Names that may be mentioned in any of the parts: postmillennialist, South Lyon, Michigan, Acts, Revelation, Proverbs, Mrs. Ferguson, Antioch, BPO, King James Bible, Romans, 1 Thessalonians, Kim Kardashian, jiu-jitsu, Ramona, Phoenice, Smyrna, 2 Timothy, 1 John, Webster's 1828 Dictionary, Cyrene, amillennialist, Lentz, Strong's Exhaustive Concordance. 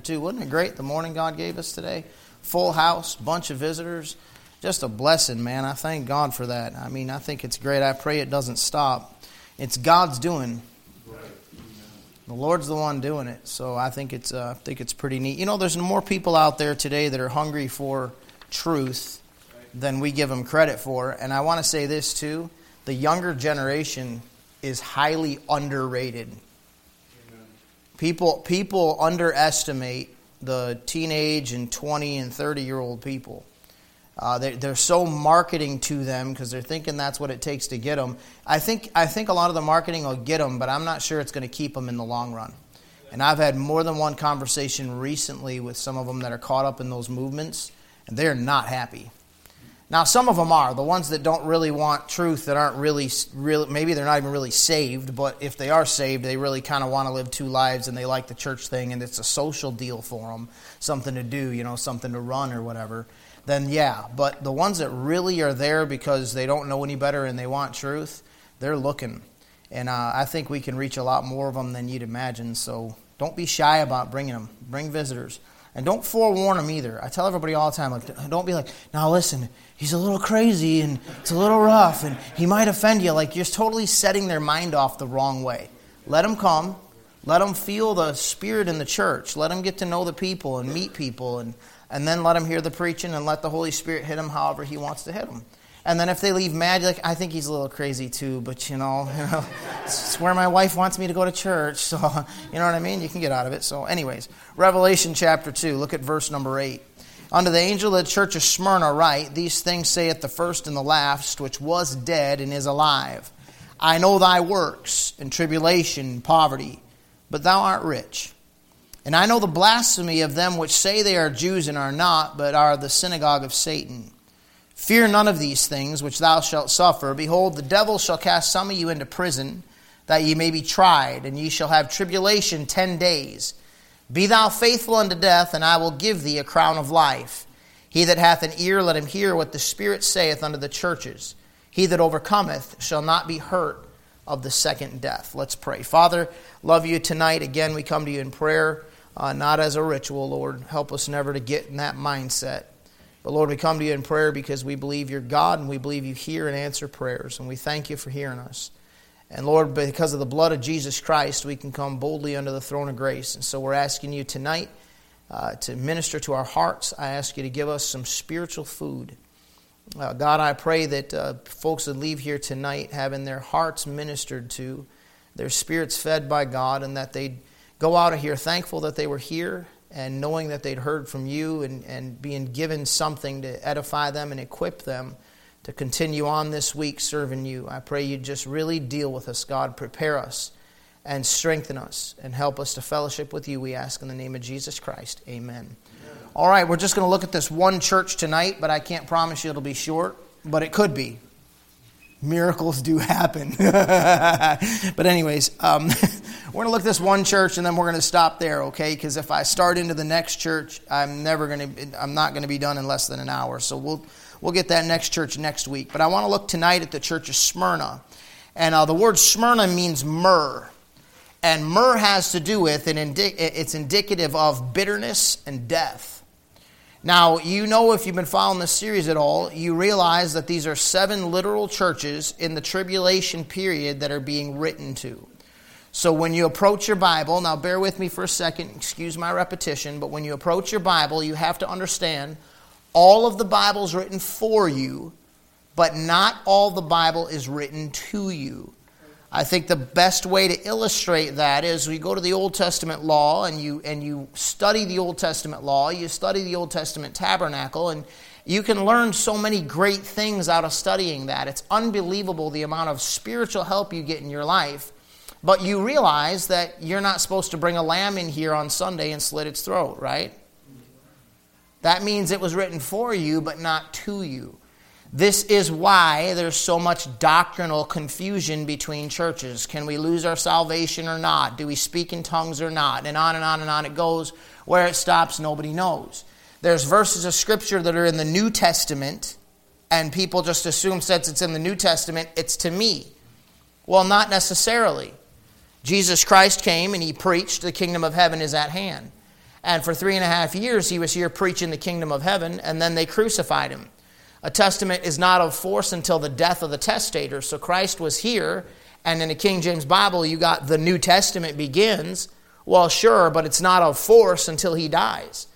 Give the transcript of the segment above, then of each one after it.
2. Wasn't it great, the morning God gave us today? Full house, bunch of visitors. Just a blessing, man. I thank God for that. I mean, I think it's great. I pray it doesn't stop. It's God's doing. Right. The Lord's the one doing it. So I think it's pretty neat. You know, there's more people out there today that are hungry for truth than we give them credit for. And I want to say this too. The younger generation is highly underrated. People underestimate the teenage and 20 and 30-year-old people. They're so marketing to them because they're thinking that's what it takes to get them. I think a lot of the marketing will get them, but I'm not sure it's going to keep them in the long run. And I've had more than one conversation recently with some of them that are caught up in those movements, and they're not happy. Now, some of them are. The ones that don't really want truth, that aren't really maybe they're not even really saved, but if they are saved, they really kind of want to live two lives, and they like the church thing, and it's a social deal for them, something to do, you know, something to run or whatever, then yeah. But the ones that really are there because they don't know any better and they want truth, they're looking. And I think we can reach a lot more of them than you'd imagine, so don't be shy about bringing them. Bring visitors. And don't forewarn them either. I tell everybody all the time, like, don't be like, now listen, he's a little crazy and it's a little rough and he might offend you. Like, you're totally setting their mind off the wrong way. Let them come. Let them feel the spirit in the church. Let them get to know the people and meet people. And then let them hear the preaching and let the Holy Spirit hit them however he wants to hit them. And then if they leave mad, you're like, I think he's a little crazy too, but you know, it's where my wife wants me to go to church, so you know what I mean? You can get out of it. So anyways, Revelation chapter 2, look at verse number 8. Unto the angel of the church of Smyrna write, these things saith the first and the last, which was dead and is alive. I know thy works, and tribulation, and poverty, but thou art rich. And I know the blasphemy of them which say they are Jews and are not, but are the synagogue of Satan. Fear none of these things which thou shalt suffer. Behold, the devil shall cast some of you into prison, that ye may be tried, and ye shall have tribulation 10 days. Be thou faithful unto death, and I will give thee a crown of life. He that hath an ear, let him hear what the Spirit saith unto the churches. He that overcometh shall not be hurt of the second death. Let's pray. Father, love you tonight. Again, we come to you in prayer, not as a ritual, Lord. Help us never to get in that mindset. But Lord, we come to you in prayer because we believe you're God and we believe you hear and answer prayers. And we thank you for hearing us. And Lord, because of the blood of Jesus Christ, we can come boldly under the throne of grace. And so we're asking you tonight to minister to our hearts. I ask you to give us some spiritual food. God, I pray that folks would leave here tonight having their hearts ministered to, their spirits fed by God, and that they'd go out of here thankful that they were here, and knowing that they'd heard from you and being given something to edify them and equip them to continue on this week serving you. I pray you'd just really deal with us, God. Prepare us and strengthen us and help us to fellowship with you, we ask in the name of Jesus Christ. Amen. Amen. All right, we're just going to look at this one church tonight, but I can't promise you it'll be short, but it could be. Miracles do happen. But anyways, we're going to look at this one church and then we're going to stop there, okay? Because if I start into the next church, I'm not going to be done in less than an hour. So we'll get that next church next week. But I want to look tonight at the church of Smyrna. And the word Smyrna means myrrh. And myrrh has to do with, it's indicative of bitterness and death. Now, you know, if you've been following this series at all, you realize that these are 7 literal churches in the tribulation period that are being written to. So when you approach your Bible, now bear with me for a second, excuse my repetition, but when you approach your Bible, you have to understand all of the Bible's written for you, but not all the Bible is written to you. I think the best way to illustrate that is we go to the Old Testament law and you study the Old Testament law, you study the Old Testament tabernacle, and you can learn so many great things out of studying that. It's unbelievable the amount of spiritual help you get in your life, but you realize that you're not supposed to bring a lamb in here on Sunday and slit its throat, right? That means it was written for you, but not to you. This is why there's so much doctrinal confusion between churches. Can we lose our salvation or not? Do we speak in tongues or not? And on and on and on it goes. Where it stops, nobody knows. There's verses of Scripture that are in the New Testament, and people just assume since it's in the New Testament, it's to me. Well, not necessarily. Jesus Christ came and he preached, the kingdom of heaven is at hand. And for 3.5 years he was here preaching the kingdom of heaven, and then they crucified him. A testament is not of force until the death of the testator. So Christ was here, and in the King James Bible you got the New Testament begins. Well, sure, but it's not of force until he dies.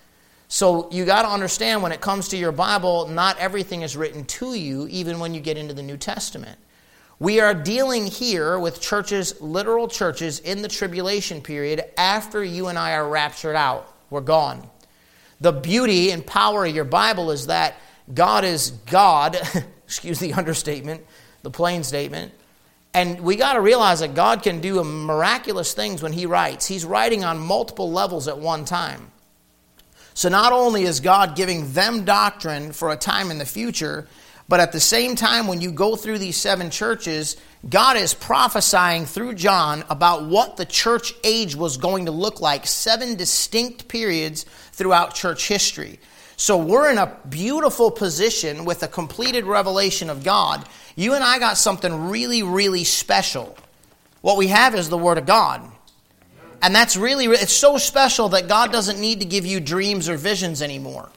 So you got to understand, when it comes to your Bible, not everything is written to you, even when you get into the New Testament. We are dealing here with churches, literal churches, in the tribulation period after you and I are raptured out. We're gone. The beauty and power of your Bible is that God is God. Excuse the understatement, the plain statement. And we got to realize that God can do miraculous things when he writes. He's writing on multiple levels at one time. So not only is God giving them doctrine for a time in the future, but at the same time, when you go through these seven churches, God is prophesying through John about what the church age was going to look like, seven distinct periods throughout church history. So we're in a beautiful position with a completed revelation of God. You and I got something really, really special. What we have is the Word of God. And that's really, it's so special that God doesn't need to give you dreams or visions anymore.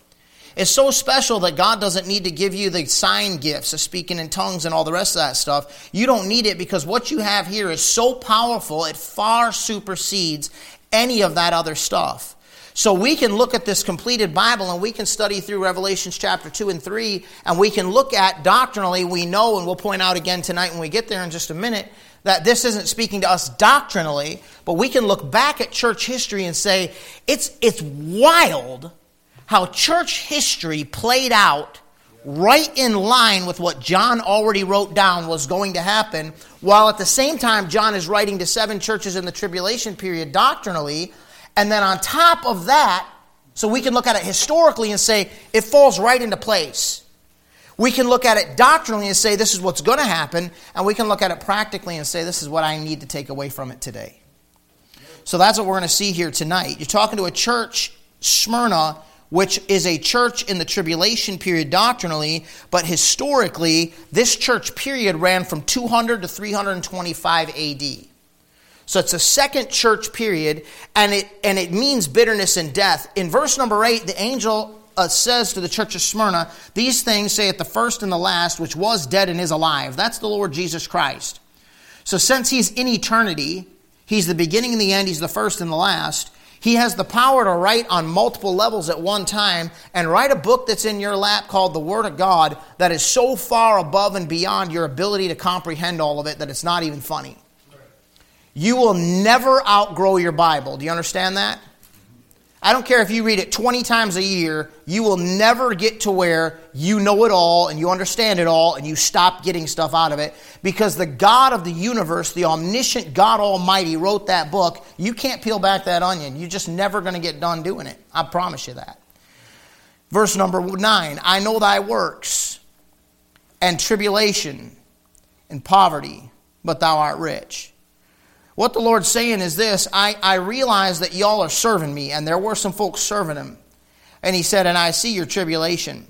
It's so special that God doesn't need to give you the sign gifts of speaking in tongues and all the rest of that stuff. You don't need it, because what you have here is so powerful, it far supersedes any of that other stuff. So we can look at this completed Bible, and we can study through Revelations chapter 2 and 3, and we can look at doctrinally, we know, and we'll point out again tonight when we get there in just a minute, that this isn't speaking to us doctrinally, but we can look back at church history and say, it's wild how church history played out right in line with what John already wrote down was going to happen, while at the same time John is writing to seven churches in the tribulation period doctrinally, and then on top of that, so we can look at it historically and say, it falls right into place. We can look at it doctrinally and say, this is what's going to happen. And we can look at it practically and say, this is what I need to take away from it today. So that's what we're going to see here tonight. You're talking to a church, Smyrna, which is a church in the tribulation period doctrinally, but historically, this church period ran from 200 to 325 AD. So it's a second church period, and it means bitterness and death. In verse number 8, the angel says to the church of Smyrna, these things saith the first and the last, which was dead and is alive. That's the Lord Jesus Christ. So since he's in eternity, he's the beginning and the end, he's the first and the last, he has the power to write on multiple levels at one time and write a book that's in your lap called the Word of God that is so far above and beyond your ability to comprehend all of it that it's not even funny. You will never outgrow your Bible. Do you understand that? I don't care if you read it 20 times a year, you will never get to where you know it all and you understand it all and you stop getting stuff out of it, because the God of the universe, the omniscient God Almighty, wrote that book. You can't peel back that onion. You're just never going to get done doing it. I promise you that. Verse number 9, I know thy works and tribulation and poverty, but thou art rich. What the Lord's saying is this, I realize that y'all are serving me, and there were some folks serving him. And he said, and I see your tribulation.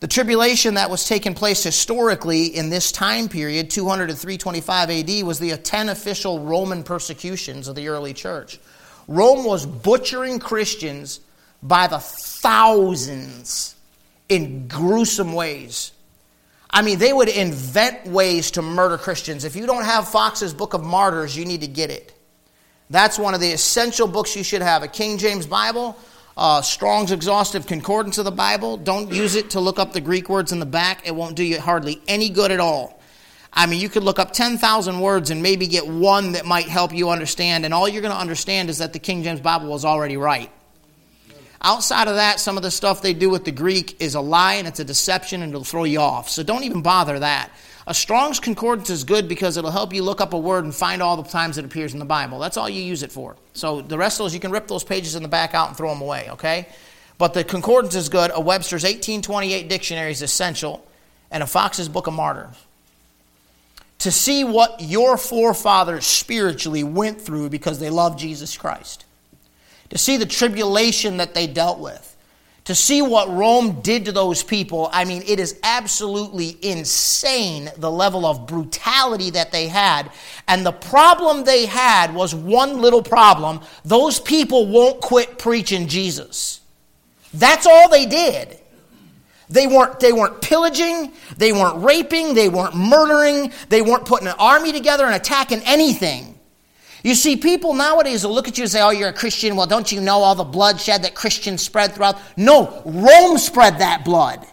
The tribulation that was taking place historically in this time period, 200 to 325 AD, was the 10 official Roman persecutions of the early church. Rome was butchering Christians by the thousands in gruesome ways. I mean, they would invent ways to murder Christians. If you don't have Fox's Book of Martyrs, you need to get it. That's one of the essential books you should have. A King James Bible, Strong's Exhaustive Concordance of the Bible. Don't use it to look up the Greek words in the back. It won't do you hardly any good at all. I mean, you could look up 10,000 words and maybe get one that might help you understand, and all you're going to understand is that the King James Bible was already right. Outside of that, some of the stuff they do with the Greek is a lie, and it's a deception, and it'll throw you off. So don't even bother that. A Strong's Concordance is good because it'll help you look up a word and find all the times it appears in the Bible. That's all you use it for. So the rest of those, you can rip those pages in the back out and throw them away, okay? But the concordance is good. A Webster's 1828 Dictionary is essential, and a Fox's Book of Martyrs. To see what your forefathers spiritually went through because they loved Jesus Christ. To see the tribulation that they dealt with, to see what Rome did to those people, I mean, it is absolutely insane, the level of brutality that they had. And the problem they had was one little problem. Those people won't quit preaching Jesus. That's all they did. They weren't pillaging, they weren't raping, they weren't murdering, they weren't putting an army together and attacking anything. You see, people nowadays will look at you and say, oh, you're a Christian. Well, don't you know all the bloodshed that Christians spread throughout? No, Rome spread that blood.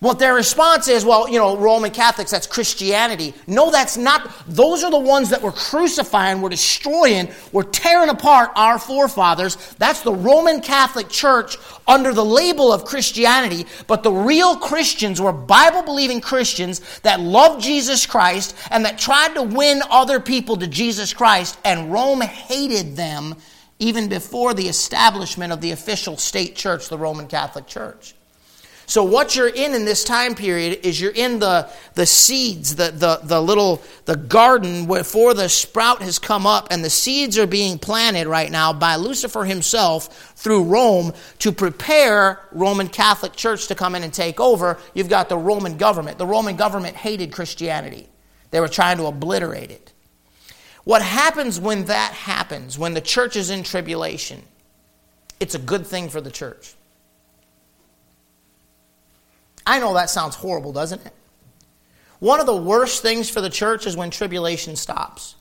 What their response is, well, you know, Roman Catholics, that's Christianity. No, that's not. Those are the ones that were crucifying, were destroying, were tearing apart our forefathers. That's the Roman Catholic Church under the label of Christianity. But the real Christians were Bible-believing Christians that loved Jesus Christ and that tried to win other people to Jesus Christ. And Rome hated them even before the establishment of the official state church, the Roman Catholic Church. So what you're in this time period is you're in the seeds, the garden before the sprout has come up, and the seeds are being planted right now by Lucifer himself through Rome to prepare Roman Catholic Church to come in and take over. You've got the Roman government. The Roman government hated Christianity. They were trying to obliterate it. What happens when that happens, when the church is in tribulation? It's a good thing for the church. I know that sounds horrible, doesn't it? One of the worst things for the church is when tribulation stops.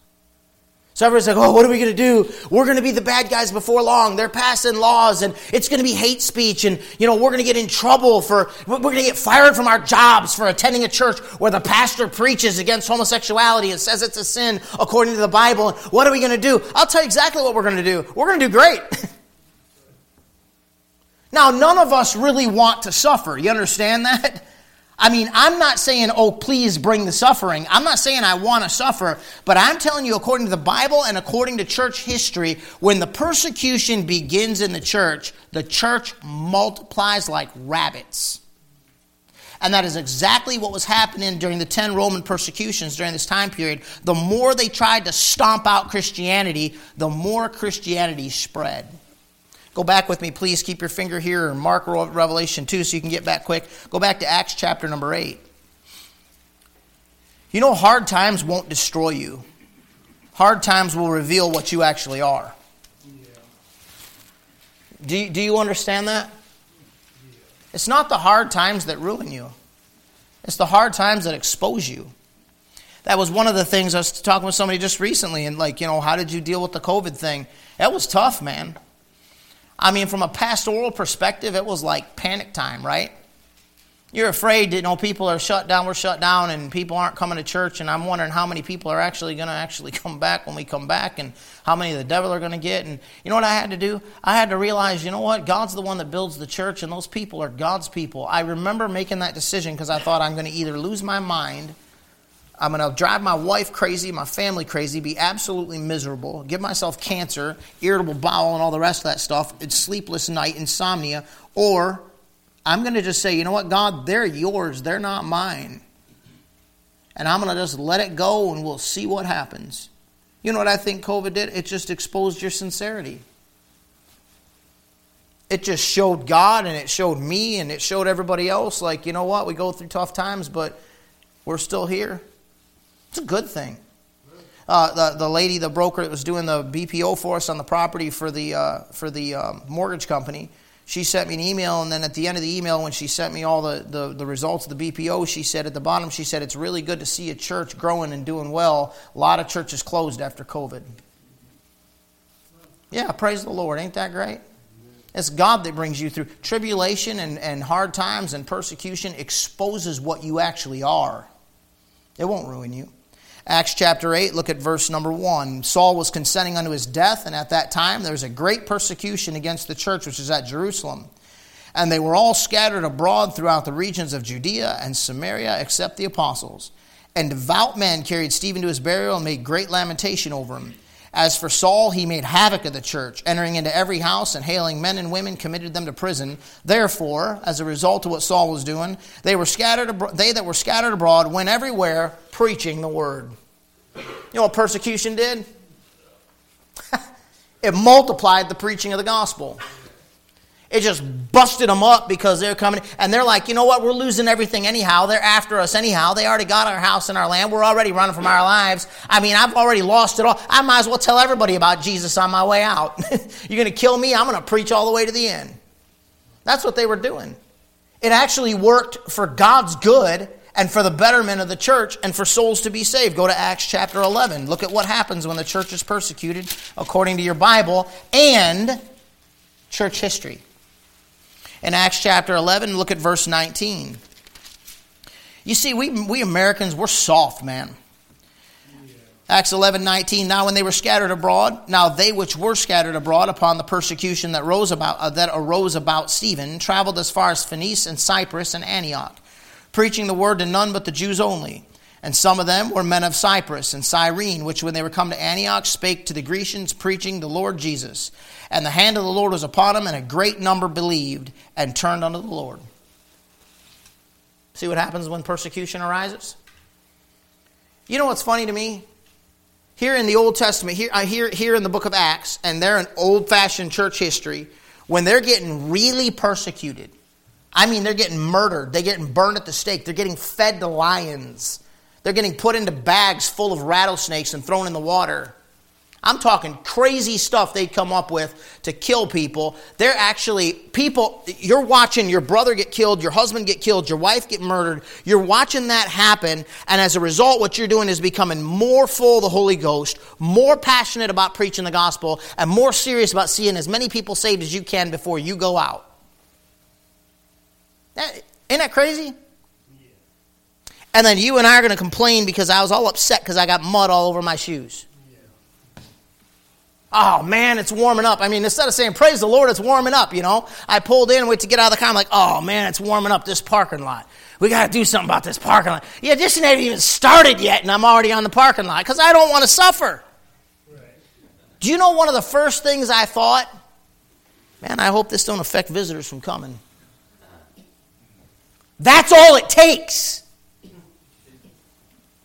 So everybody's like, oh, what are we going to do? We're going to be the bad guys before long. They're passing laws, and it's going to be hate speech, and you know we're going to get in trouble for, we're going to get fired from our jobs for attending a church where the pastor preaches against homosexuality and says it's a sin according to the Bible. What are we going to do? I'll tell you exactly what we're going to do. We're going to do great. Now, none of us really want to suffer. You understand that? I mean, I'm not saying, oh, please bring the suffering. I'm not saying I want to suffer. But I'm telling you, according to the Bible and according to church history, when the persecution begins in the church multiplies like rabbits. And that is exactly what was happening during the 10 Roman persecutions during this time period. The more they tried to stomp out Christianity, the more Christianity spread. Go back with me, please. Keep your finger here and mark Revelation 2 so you can get back quick. Go back to Acts chapter number 8. You know, hard times won't destroy you. Hard times will reveal what you actually are. Yeah. Do you understand that? Yeah. It's not the hard times that ruin you. It's the hard times that expose you. That was one of the things I was talking with somebody just recently. And like, you know, how did you deal with the COVID thing? That was tough, man. I mean, from a pastoral perspective, it was like panic time, right? You're afraid, you know, people are shut down, we're shut down, and people aren't coming to church, and I'm wondering how many people are actually going to come back when we come back, and how many of the devil are going to get. And you know what I had to do? I had to realize, you know what? God's the one that builds the church, and those people are God's people. I remember making that decision because I thought I'm going to either lose my mind, I'm going to drive my wife crazy, my family crazy, be absolutely miserable, give myself cancer, irritable bowel, and all the rest of that stuff. It's sleepless night, insomnia. Or I'm going to just say, you know what, God, they're yours. They're not mine. And I'm going to just let it go and we'll see what happens. You know what I think COVID did? It just exposed your sincerity. It just showed God and it showed me and it showed everybody else. Like, you know what, we go through tough times, but we're still here. It's a good thing. The lady, the broker that was doing the BPO for us on the property for the mortgage company, she sent me an email, and then at the end of the email, when she sent me all the results of the BPO, she said at the bottom, she said, it's really good to see a church growing and doing well. A lot of churches closed after COVID. Yeah, praise the Lord. Ain't that great? It's God that brings you through. Tribulation and hard times and persecution exposes what you actually are. It won't ruin you. Acts chapter 8, look at verse number 1. Saul was consenting unto his death, and at that time there was a great persecution against the church which is at Jerusalem. And they were all scattered abroad throughout the regions of Judea and Samaria, except the apostles. And devout men carried Stephen to his burial and made great lamentation over him. As for Saul, he made havoc of the church, entering into every house and hailing men and women, committed them to prison. Therefore, as a result of what Saul was doing, they that were scattered abroad went everywhere preaching the word. You know what persecution did? It multiplied the preaching of the gospel. It just busted them up because they're coming. And they're like, you know what? We're losing everything anyhow. They're after us anyhow. They already got our house and our land. We're already running from our lives. I mean, I've already lost it all. I might as well tell everybody about Jesus on my way out. You're going to kill me? I'm going to preach all the way to the end. That's what they were doing. It actually worked for God's good and for the betterment of the church and for souls to be saved. Go to Acts chapter 11. Look at what happens when the church is persecuted according to your Bible and church history. In Acts chapter 11, look at verse 19. You see, we Americans, we're soft, man. Yeah. Acts 11:19. Now when they were scattered abroad, now they which were scattered abroad upon the persecution that arose about Stephen, traveled as far as Phoenice and Cyprus and Antioch, preaching the word to none but the Jews only. And some of them were men of Cyprus and Cyrene, which when they were come to Antioch, spake to the Grecians, preaching the Lord Jesus. And the hand of the Lord was upon them, and a great number believed and turned unto the Lord. See what happens when persecution arises? You know what's funny to me? Here in the Old Testament, here in the book of Acts, and they're in old-fashioned church history, when they're getting really persecuted, I mean they're getting murdered, they're getting burned at the stake, they're getting fed to lions, they're getting put into bags full of rattlesnakes and thrown in the water. I'm talking crazy stuff they'd come up with to kill people. They're actually, people, you're watching your brother get killed, your husband get killed, your wife get murdered. You're watching that happen, and as a result, what you're doing is becoming more full of the Holy Ghost, more passionate about preaching the gospel, and more serious about seeing as many people saved as you can before you go out. Isn't that crazy? And then you and I are going to complain because I was all upset because I got mud all over my shoes. Yeah. Oh, man, it's warming up. I mean, instead of saying, praise the Lord, it's warming up, you know. I pulled in, wait to get out of the car. I'm like, oh, man, it's warming up this parking lot. We got to do something about this parking lot. Yeah, this ain't even started yet, and I'm already on the parking lot because I don't want to suffer. Right. Do you know one of the first things I thought? Man, I hope this don't affect visitors from coming. That's all it takes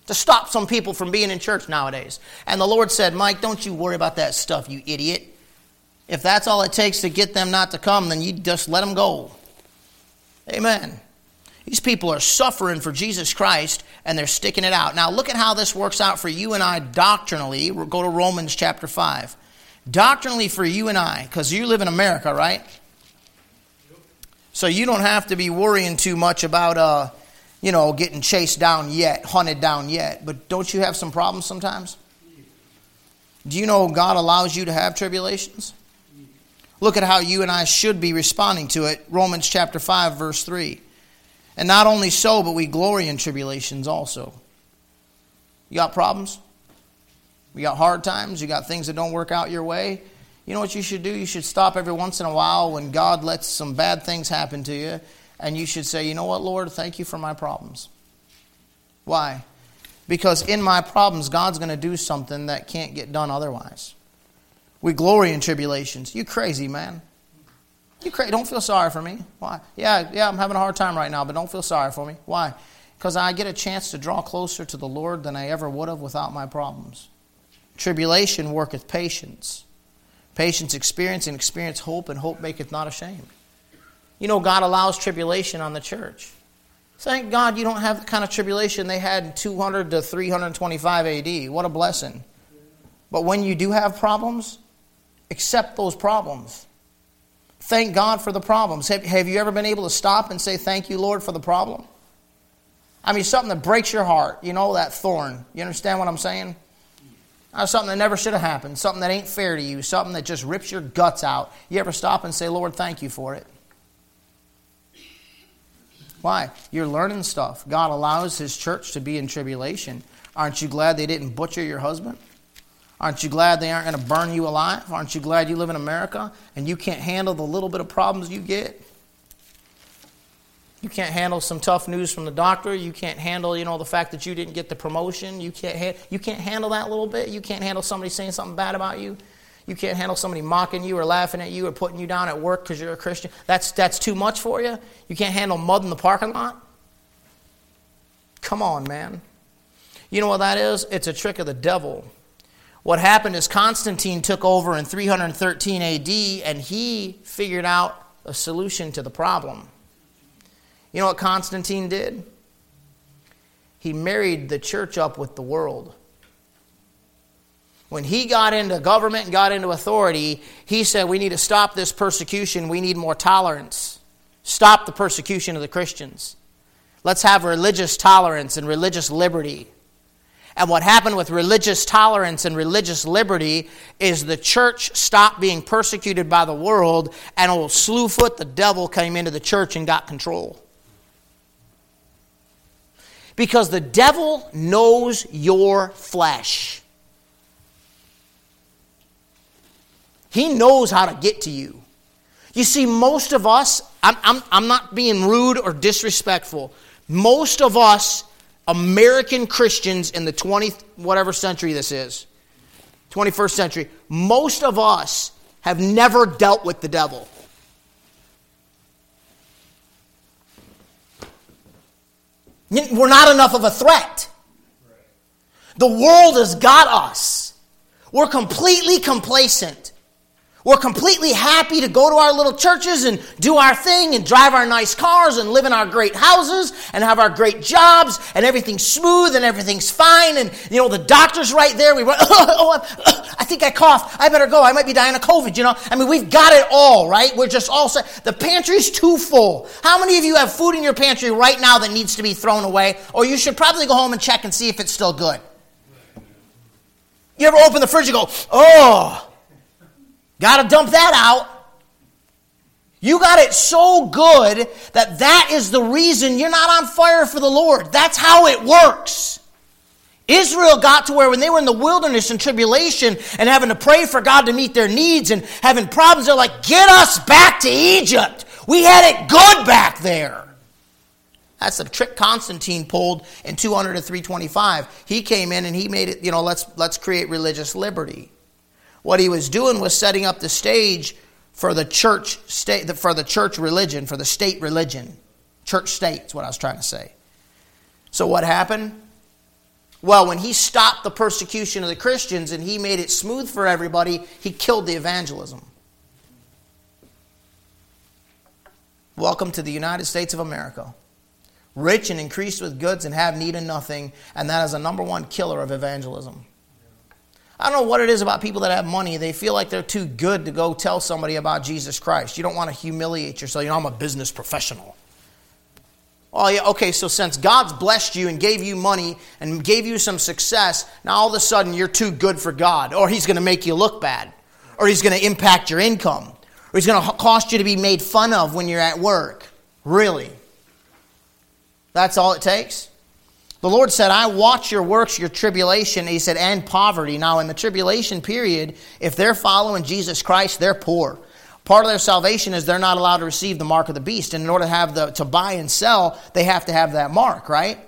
to stop some people from being in church nowadays. And the Lord said, Mike, don't you worry about that stuff, you idiot. If that's all it takes to get them not to come, then you just let them go. Amen. These people are suffering for Jesus Christ, and they're sticking it out. Now, look at how this works out for you and I doctrinally. We'll go to Romans chapter 5. Doctrinally for you and I, because you live in America, right? So you don't have to be worrying too much about getting chased down yet, hunted down yet. But don't you have some problems sometimes? Do you know God allows you to have tribulations? Look at how you and I should be responding to it. Romans chapter 5, verse 3. And not only so, but we glory in tribulations also. You got problems? You got hard times? You got things that don't work out your way? You know what you should do? You should stop every once in a while when God lets some bad things happen to you. And you should say, you know what, Lord, thank you for my problems. Why? Because in my problems, God's going to do something that can't get done otherwise. We glory in tribulations. You crazy, man. You crazy. Don't feel sorry for me. Why? Yeah, I'm having a hard time right now, but don't feel sorry for me. Why? Because I get a chance to draw closer to the Lord than I ever would have without my problems. Tribulation worketh patience. Patience experience, and experience hope, and hope maketh not ashamed. You know, God allows tribulation on the church. Thank God you don't have the kind of tribulation they had in 200 to 325 AD. What a blessing. But when you do have problems, accept those problems. Thank God for the problems. Have you ever been able to stop and say, thank you, Lord, for the problem? I mean, something that breaks your heart, you know, that thorn. You understand what I'm saying? Something that never should have happened, something that ain't fair to you, something that just rips your guts out. You ever stop and say, Lord, thank you for it? Why? You're learning stuff. God allows His church to be in tribulation. Aren't you glad they didn't butcher your husband? Aren't you glad they aren't going to burn you alive? Aren't you glad you live in America and you can't handle the little bit of problems you get? You can't handle some tough news from the doctor. You can't handle, the fact that you didn't get the promotion. You can't handle that little bit. You can't handle somebody saying something bad about you. You can't handle somebody mocking you or laughing at you or putting you down at work because you're a Christian. That's too much for you. You can't handle mud in the parking lot. Come on, man. You know what that is? It's a trick of the devil. What happened is Constantine took over in 313 AD, and he figured out a solution to the problem. You know what Constantine did? He married the church up with the world. When he got into government and got into authority, he said, we need to stop this persecution. We need more tolerance. Stop the persecution of the Christians. Let's have religious tolerance and religious liberty. And what happened with religious tolerance and religious liberty is the church stopped being persecuted by the world, and old Slewfoot, the devil, came into the church and got control. Because the devil knows your flesh. He knows how to get to you. You see, most of us, I'm not being rude or disrespectful. Most of us American Christians in the 21st century, most of us have never dealt with the devil. We're not enough of a threat. The world has got us. We're completely complacent. We're completely happy to go to our little churches and do our thing and drive our nice cars and live in our great houses and have our great jobs and everything's smooth and everything's fine. And, you know, the doctor's right there. We run, I think I coughed. I better go. I might be dying of COVID, you know. I mean, we've got it all, right? We're just all set. The pantry's too full. How many of you have food in your pantry right now that needs to be thrown away? Or you should probably go home and check and see if it's still good. You ever open the fridge and go, oh, got to dump that out. You got it so good that is the reason you're not on fire for the Lord. That's how it works. Israel got to where when they were in the wilderness and tribulation and having to pray for God to meet their needs and having problems, they're like, get us back to Egypt. We had it good back there. That's the trick Constantine pulled in 200 to 325. He came in and he made it, you know, let's create religious liberty. What he was doing was setting up the stage for the church state, for the church religion, for the state religion. Church state is what I was trying to say. So what happened? Well, when he stopped the persecution of the Christians and he made it smooth for everybody, he killed the evangelism. Welcome to the United States of America. Rich and increased with goods and have need of nothing, and that is the number one killer of evangelism. I don't know what it is about people that have money. They feel like they're too good to go tell somebody about Jesus Christ. You don't want to humiliate yourself. You know, I'm a business professional. Oh, yeah, okay, so since God's blessed you and gave you money and gave you some success, now all of a sudden you're too good for God, or He's going to make you look bad, or He's going to impact your income, or He's going to cost you to be made fun of when you're at work. Really? That's all it takes? The Lord said, I watch your works, your tribulation, He said, and poverty. Now, in the tribulation period, if they're following Jesus Christ, they're poor. Part of their salvation is they're not allowed to receive the mark of the beast. And in order to have to buy and sell, they have to have that mark, right?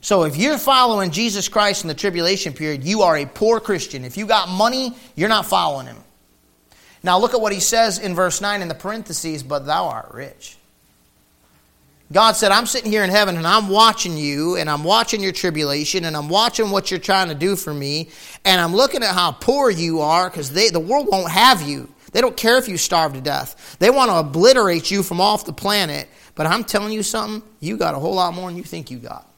So if you're following Jesus Christ in the tribulation period, you are a poor Christian. If you got money, you're not following Him. Now, look at what He says in verse 9 in the parentheses, but thou art rich. God said, I'm sitting here in heaven and I'm watching you and I'm watching your tribulation and I'm watching what you're trying to do for me and I'm looking at how poor you are because the world won't have you. They don't care if you starve to death. They want to obliterate you from off the planet. But I'm telling you something, you got a whole lot more than you think you got.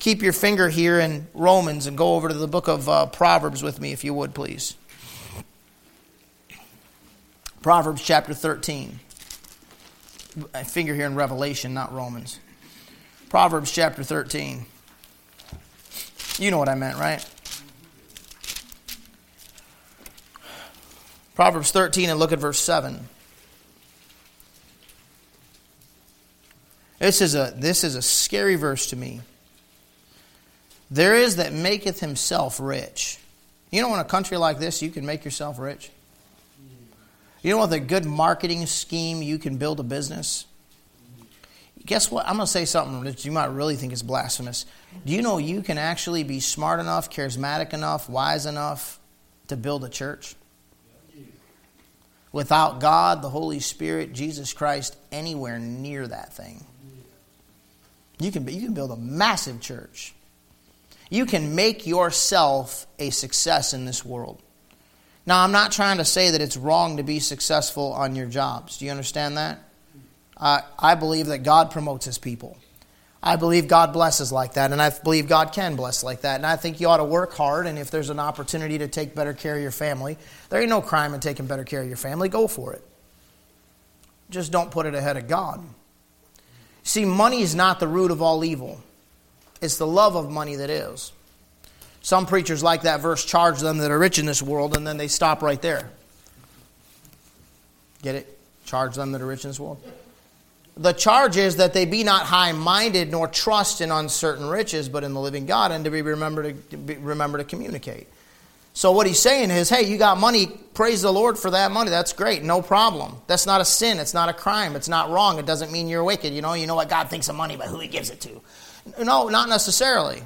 Keep your finger here in Romans and go over to the book of Proverbs with me if you would, please. Proverbs chapter 13. I finger here in Revelation, not Romans. Proverbs chapter 13. You know what I meant, right? Proverbs 13 and look at verse 7. This is a scary verse to me. There is that maketh himself rich. You know, in a country like this, you can make yourself rich. You know, with a good marketing scheme, you can build a business. Guess what? I'm going to say something that you might really think is blasphemous. Do you know you can actually be smart enough, charismatic enough, wise enough to build a church? Without God, the Holy Spirit, Jesus Christ, anywhere near that thing. You can build a massive church. You can make yourself a success in this world. Now, I'm not trying to say that it's wrong to be successful on your jobs. Do you understand that? I believe that God promotes His people. I believe God blesses like that, and I believe God can bless like that. And I think you ought to work hard, and if there's an opportunity to take better care of your family, there ain't no crime in taking better care of your family. Go for it. Just don't put it ahead of God. See, money is not the root of all evil. It's the love of money that is. Some preachers like that verse, charge them that are rich in this world, and then they stop right there. Get it? Charge them that are rich in this world. The charge is that they be not high-minded nor trust in uncertain riches, but in the living God, and to be remember to communicate. So what he's saying is, hey, you got money, praise the Lord for that money. That's great, no problem. That's not a sin, it's not a crime, it's not wrong. It doesn't mean you're wicked. You know what God thinks of money, but who He gives it to. No, not necessarily.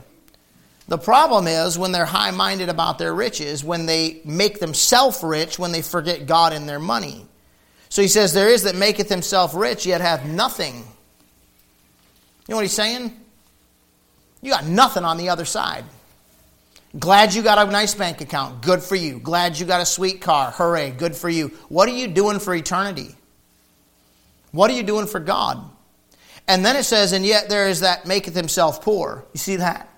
The problem is when they're high-minded about their riches, when they make themselves rich, when they forget God in their money. So he says, there is that maketh himself rich, yet hath nothing. You know what he's saying? You got nothing on the other side. Glad you got a nice bank account. Good for you. Glad you got a sweet car. Hooray. Good for you. What are you doing for eternity? What are you doing for God? And then it says, and yet there is that maketh himself poor. You see that?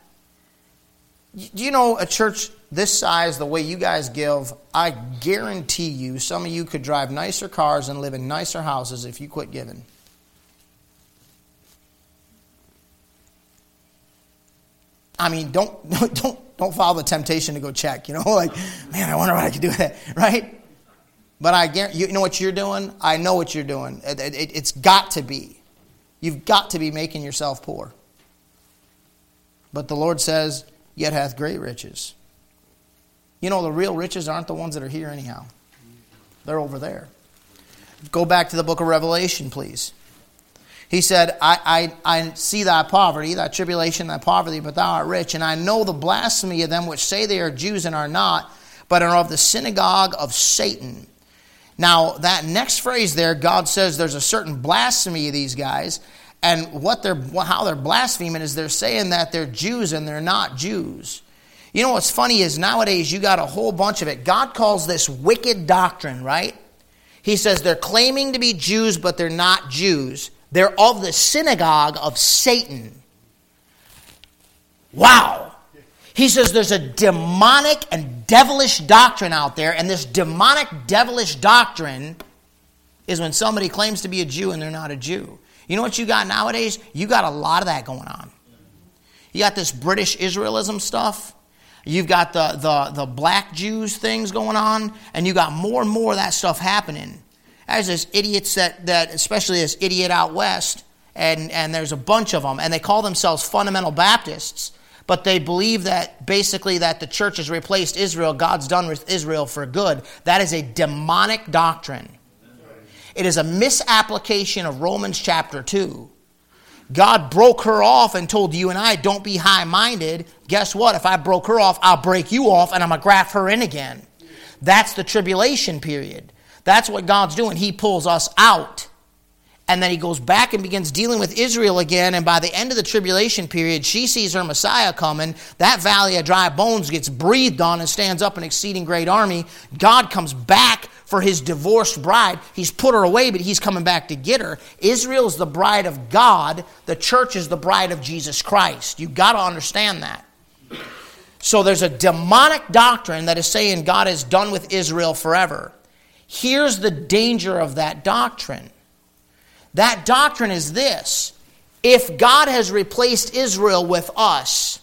Do you know a church this size, the way you guys give, I guarantee you some of you could drive nicer cars and live in nicer houses if you quit giving. I mean, don't follow the temptation to go check, like, man, I wonder what I could do with that, right? But I guarantee, you know what you're doing? I know what you're doing. It's got to be. You've got to be making yourself poor. But the Lord says, yet hath great riches. The real riches aren't the ones that are here anyhow. They're over there. Go back to the book of Revelation, please. He said, I see thy poverty, thy tribulation, thy poverty, but thou art rich. And I know the blasphemy of them which say they are Jews and are not, but are of the synagogue of Satan. Now, that next phrase there, God says there's a certain blasphemy of these guys. And how they're blaspheming is they're saying that they're Jews and they're not Jews. You know what's funny is nowadays you got a whole bunch of it. God calls this wicked doctrine, right? He says they're claiming to be Jews, but they're not Jews. They're of the synagogue of Satan. Wow. He says there's a demonic and devilish doctrine out there, and this demonic, devilish doctrine is when somebody claims to be a Jew and they're not a Jew. You know what you got nowadays? You got a lot of that going on. You got this British Israelism stuff. You've got the black Jews things going on, and you got more and more of that stuff happening. There's this idiots that especially this idiot out west, and there's a bunch of them, and they call themselves fundamental Baptists, but they believe that basically that the church has replaced Israel, God's done with Israel for good. That is a demonic doctrine. It is a misapplication of Romans chapter 2. God broke her off and told you and I, don't be high-minded. Guess what? If I broke her off, I'll break you off and I'm going to graft her in again. That's the tribulation period. That's what God's doing. He pulls us out. And then He goes back and begins dealing with Israel again. And by the end of the tribulation period, she sees her Messiah coming. That valley of dry bones gets breathed on and stands up an exceeding great army. God comes back for His divorced bride. He's put her away, but He's coming back to get her. Israel is the bride of God. The church is the bride of Jesus Christ. You've got to understand that. So there's a demonic doctrine that is saying God is done with Israel forever. Here's the danger of that doctrine. That doctrine is this. If God has replaced Israel with us,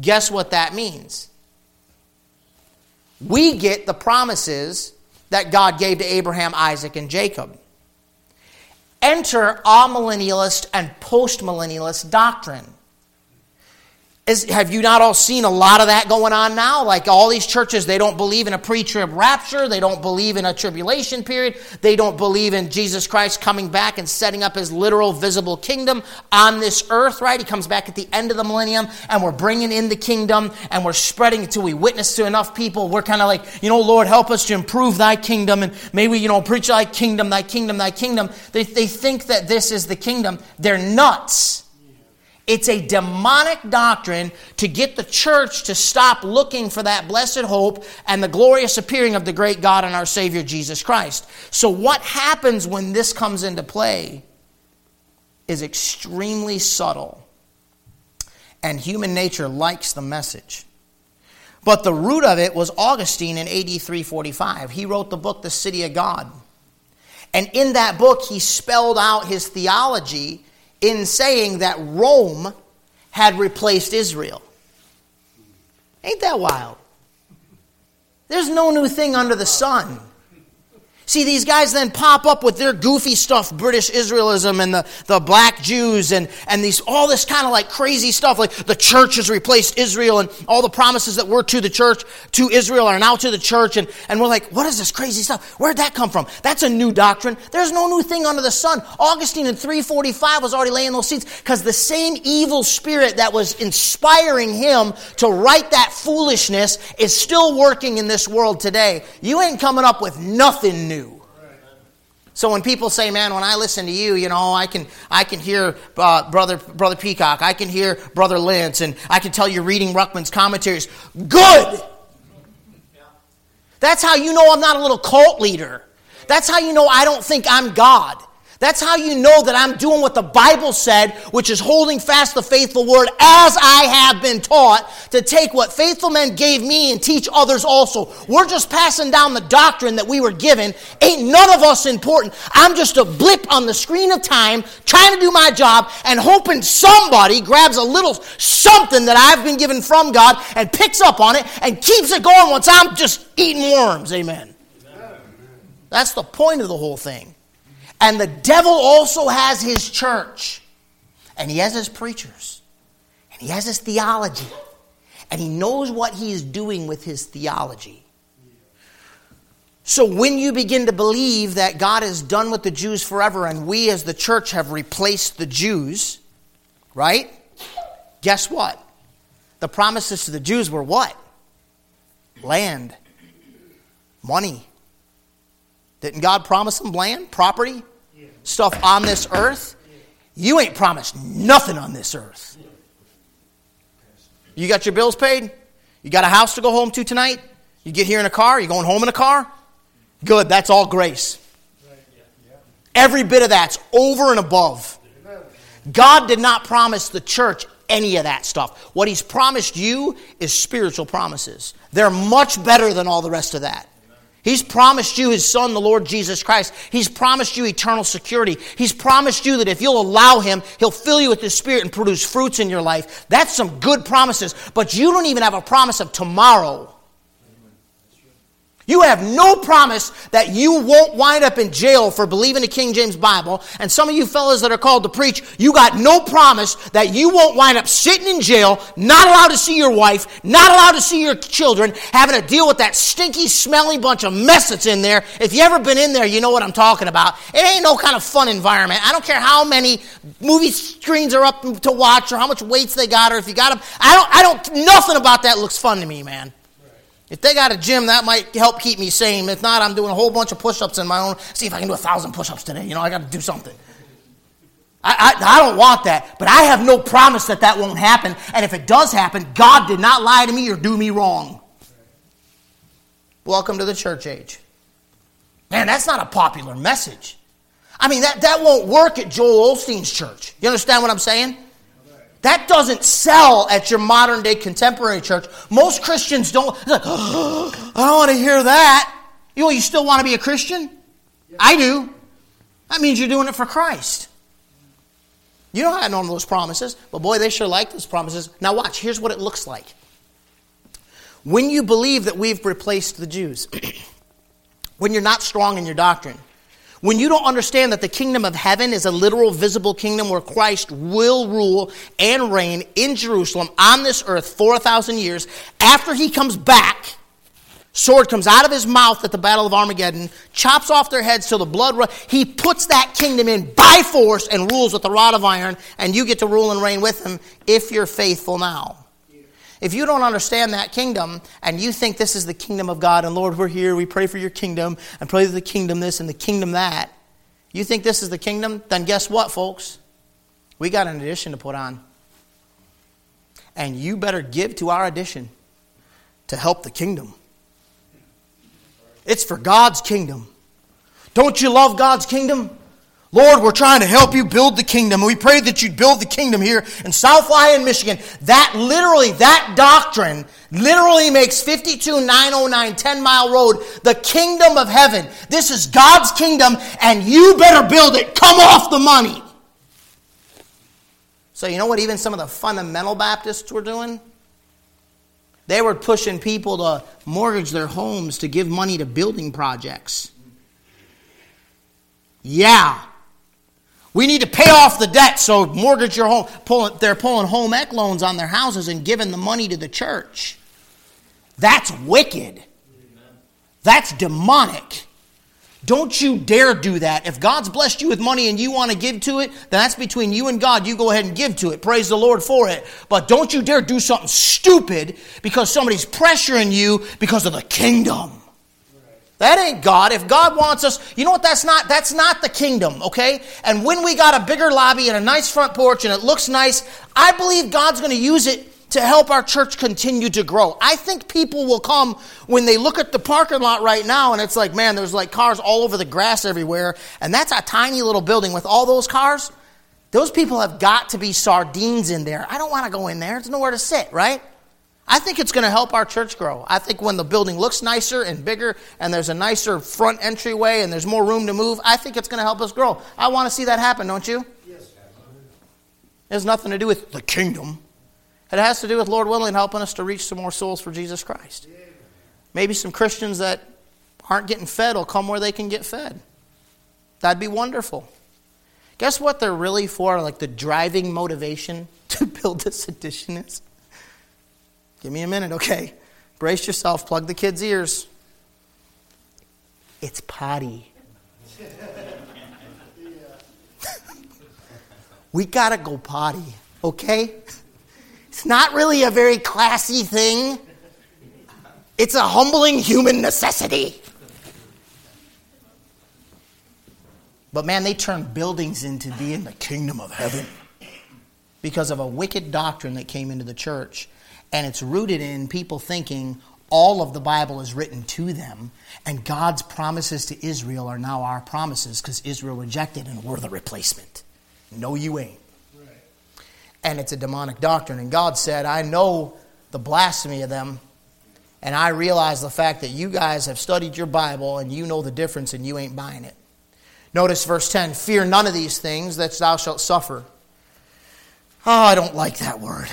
guess what that means? We get the promises that God gave to Abraham, Isaac, and Jacob. Enter amillennialist and postmillennialist doctrine. Have you not all seen a lot of that going on now? Like all these churches, they don't believe in a pre-trib rapture. They don't believe in a tribulation period. They don't believe in Jesus Christ coming back and setting up His literal visible kingdom on this earth, right? He comes back at the end of the millennium, and we're bringing in the kingdom, and we're spreading it till we witness to enough people. We're kind of like, Lord, help us to improve Thy kingdom, and maybe, preach Thy kingdom, Thy kingdom, Thy kingdom. They think that this is the kingdom. They're nuts. It's a demonic doctrine to get the church to stop looking for that blessed hope and the glorious appearing of the great God and our Savior, Jesus Christ. So what happens when this comes into play is extremely subtle. And human nature likes the message. But the root of it was Augustine in AD 345. He wrote the book, The City of God. And in that book, he spelled out his theology in saying that Rome had replaced Israel. Ain't that wild? There's no new thing under the sun. See, these guys then pop up with their goofy stuff, British Israelism and the black Jews and these all this kind of like crazy stuff, like the church has replaced Israel and all the promises that were to the church, to Israel are now to the church. And we're like, what is this crazy stuff? Where'd that come from? That's a new doctrine. There's no new thing under the sun. Augustine in 345 was already laying those seeds because the same evil spirit that was inspiring him to write that foolishness is still working in this world today. You ain't coming up with nothing new. So when people say, man, when I listen to you, I can hear Brother Peacock, I can hear Brother Lentz, and I can tell you're reading Ruckman's commentaries. Good! That's how you know I'm not a little cult leader. That's how you know I don't think I'm God. That's how you know that I'm doing what the Bible said, which is holding fast the faithful word as I have been taught to take what faithful men gave me and teach others also. We're just passing down the doctrine that we were given. Ain't none of us important. I'm just a blip on the screen of time trying to do my job and hoping somebody grabs a little something that I've been given from God and picks up on it and keeps it going once I'm just eating worms. Amen. That's the point of the whole thing. And the devil also has his church. And he has his preachers. And he has his theology. And he knows what he is doing with his theology. So when you begin to believe that God is done with the Jews forever and we as the church have replaced the Jews, right? Guess what? The promises to the Jews were what? Land. Money. Didn't God promise them land, property? Stuff on this earth? You ain't promised nothing on this earth. You got your bills paid? You got a house to go home to tonight? You get here in a car? You're going home in a car? Good, that's all grace. Every bit of that's over and above. God did not promise the church any of that stuff. What he's promised you is spiritual promises. They're much better than all the rest of that. He's promised you His Son, the Lord Jesus Christ. He's promised you eternal security. He's promised you that if you'll allow Him, He'll fill you with His Spirit and produce fruits in your life. That's some good promises. But you don't even have a promise of tomorrow. You have no promise that you won't wind up in jail for believing the King James Bible. And some of you fellas that are called to preach, you got no promise that you won't wind up sitting in jail, not allowed to see your wife, not allowed to see your children, having to deal with that stinky, smelly bunch of mess that's in there. If you ever been in there, you know what I'm talking about. It ain't no kind of fun environment. I don't care how many movie screens are up to watch or how much weights they got or if you got them. I don't. Nothing about that looks fun to me, man. If they got a gym, that might help keep me sane. If not, I'm doing a whole bunch of push-ups in my own. See if I can do 1,000 push-ups today. I got to do something. I don't want that, but I have no promise that won't happen. And if it does happen, God did not lie to me or do me wrong. Welcome to the church age. Man, that's not a popular message. I mean, that won't work at Joel Osteen's church. You understand what I'm saying? That doesn't sell at your modern-day contemporary church. Most Christians don't. It's like, oh, I don't want to hear that. You still want to be a Christian? Yeah. I do. That means you're doing it for Christ. You don't have none of those promises, but boy, they sure like those promises. Now watch, here's what it looks like. When you believe that we've replaced the Jews, when you're not strong in your doctrine, when you don't understand that the kingdom of heaven is a literal, visible kingdom where Christ will rule and reign in Jerusalem on this earth 4,000 years. After he comes back, sword comes out of his mouth at the Battle of Armageddon, chops off their heads till the blood runs. He puts that kingdom in by force and rules with the rod of iron, and you get to rule and reign with him if you're faithful now. If you don't understand that kingdom and you think this is the kingdom of God and Lord, we're here, we pray for your kingdom and pray for the kingdom this and the kingdom that, you think this is the kingdom? Then guess what, folks? We got an addition to put on. and you better give to our addition to help the kingdom. It's for God's kingdom. Don't you love God's kingdom? Lord, we're trying to help you build the kingdom. And we pray that you'd build the kingdom here in South Lyon, Michigan. That doctrine literally makes 52909 10 Mile Road the kingdom of heaven. This is God's kingdom, and you better build it. Come off the money. So you know what even some of the fundamental Baptists were doing? They were pushing people to mortgage their homes to give money to building projects. Yeah. We need to pay off the debt, so mortgage your home. They're pulling home ec loans on their houses and giving the money to the church. That's wicked. That's demonic. Don't you dare do that. If God's blessed you with money and you want to give to it, then that's between you and God. You go ahead and give to it. Praise the Lord for it. But don't you dare do something stupid because somebody's pressuring you because of the kingdom. That ain't God. If God wants us, you know what? That's not the kingdom, okay? And when we got a bigger lobby and a nice front porch and it looks nice, I believe God's going to use it to help our church continue to grow. I think people will come when they look at the parking lot right now and it's like, man, there's like cars all over the grass everywhere. And that's a tiny little building with all those cars. Those people have got to be sardines in there. I don't want to go in there. There's nowhere to sit, right? I think it's going to help our church grow. I think when the building looks nicer and bigger and there's a nicer front entryway and there's more room to move, I think it's going to help us grow. I want to see that happen, don't you? Yes. It has nothing to do with the kingdom. It has to do with, Lord willing, helping us to reach some more souls for Jesus Christ. Yeah. Maybe some Christians that aren't getting fed will come where they can get fed. That'd be wonderful. Guess what they're really for, like the driving motivation to build this addition is? Give me a minute, okay? Brace yourself, plug the kids' ears. It's potty. We gotta go potty, okay? It's not really a very classy thing. It's a humbling human necessity. But man, they turn buildings into being the kingdom of heaven because of a wicked doctrine that came into the church. And it's rooted in people thinking all of the Bible is written to them, and God's promises to Israel are now our promises because Israel rejected and we're the replacement. No, you ain't. Right. And it's a demonic doctrine. And God said, I know the blasphemy of them, and I realize the fact that you guys have studied your Bible and you know the difference and you ain't buying it. Notice verse 10, fear none of these things that thou shalt suffer. Oh, I don't like that word.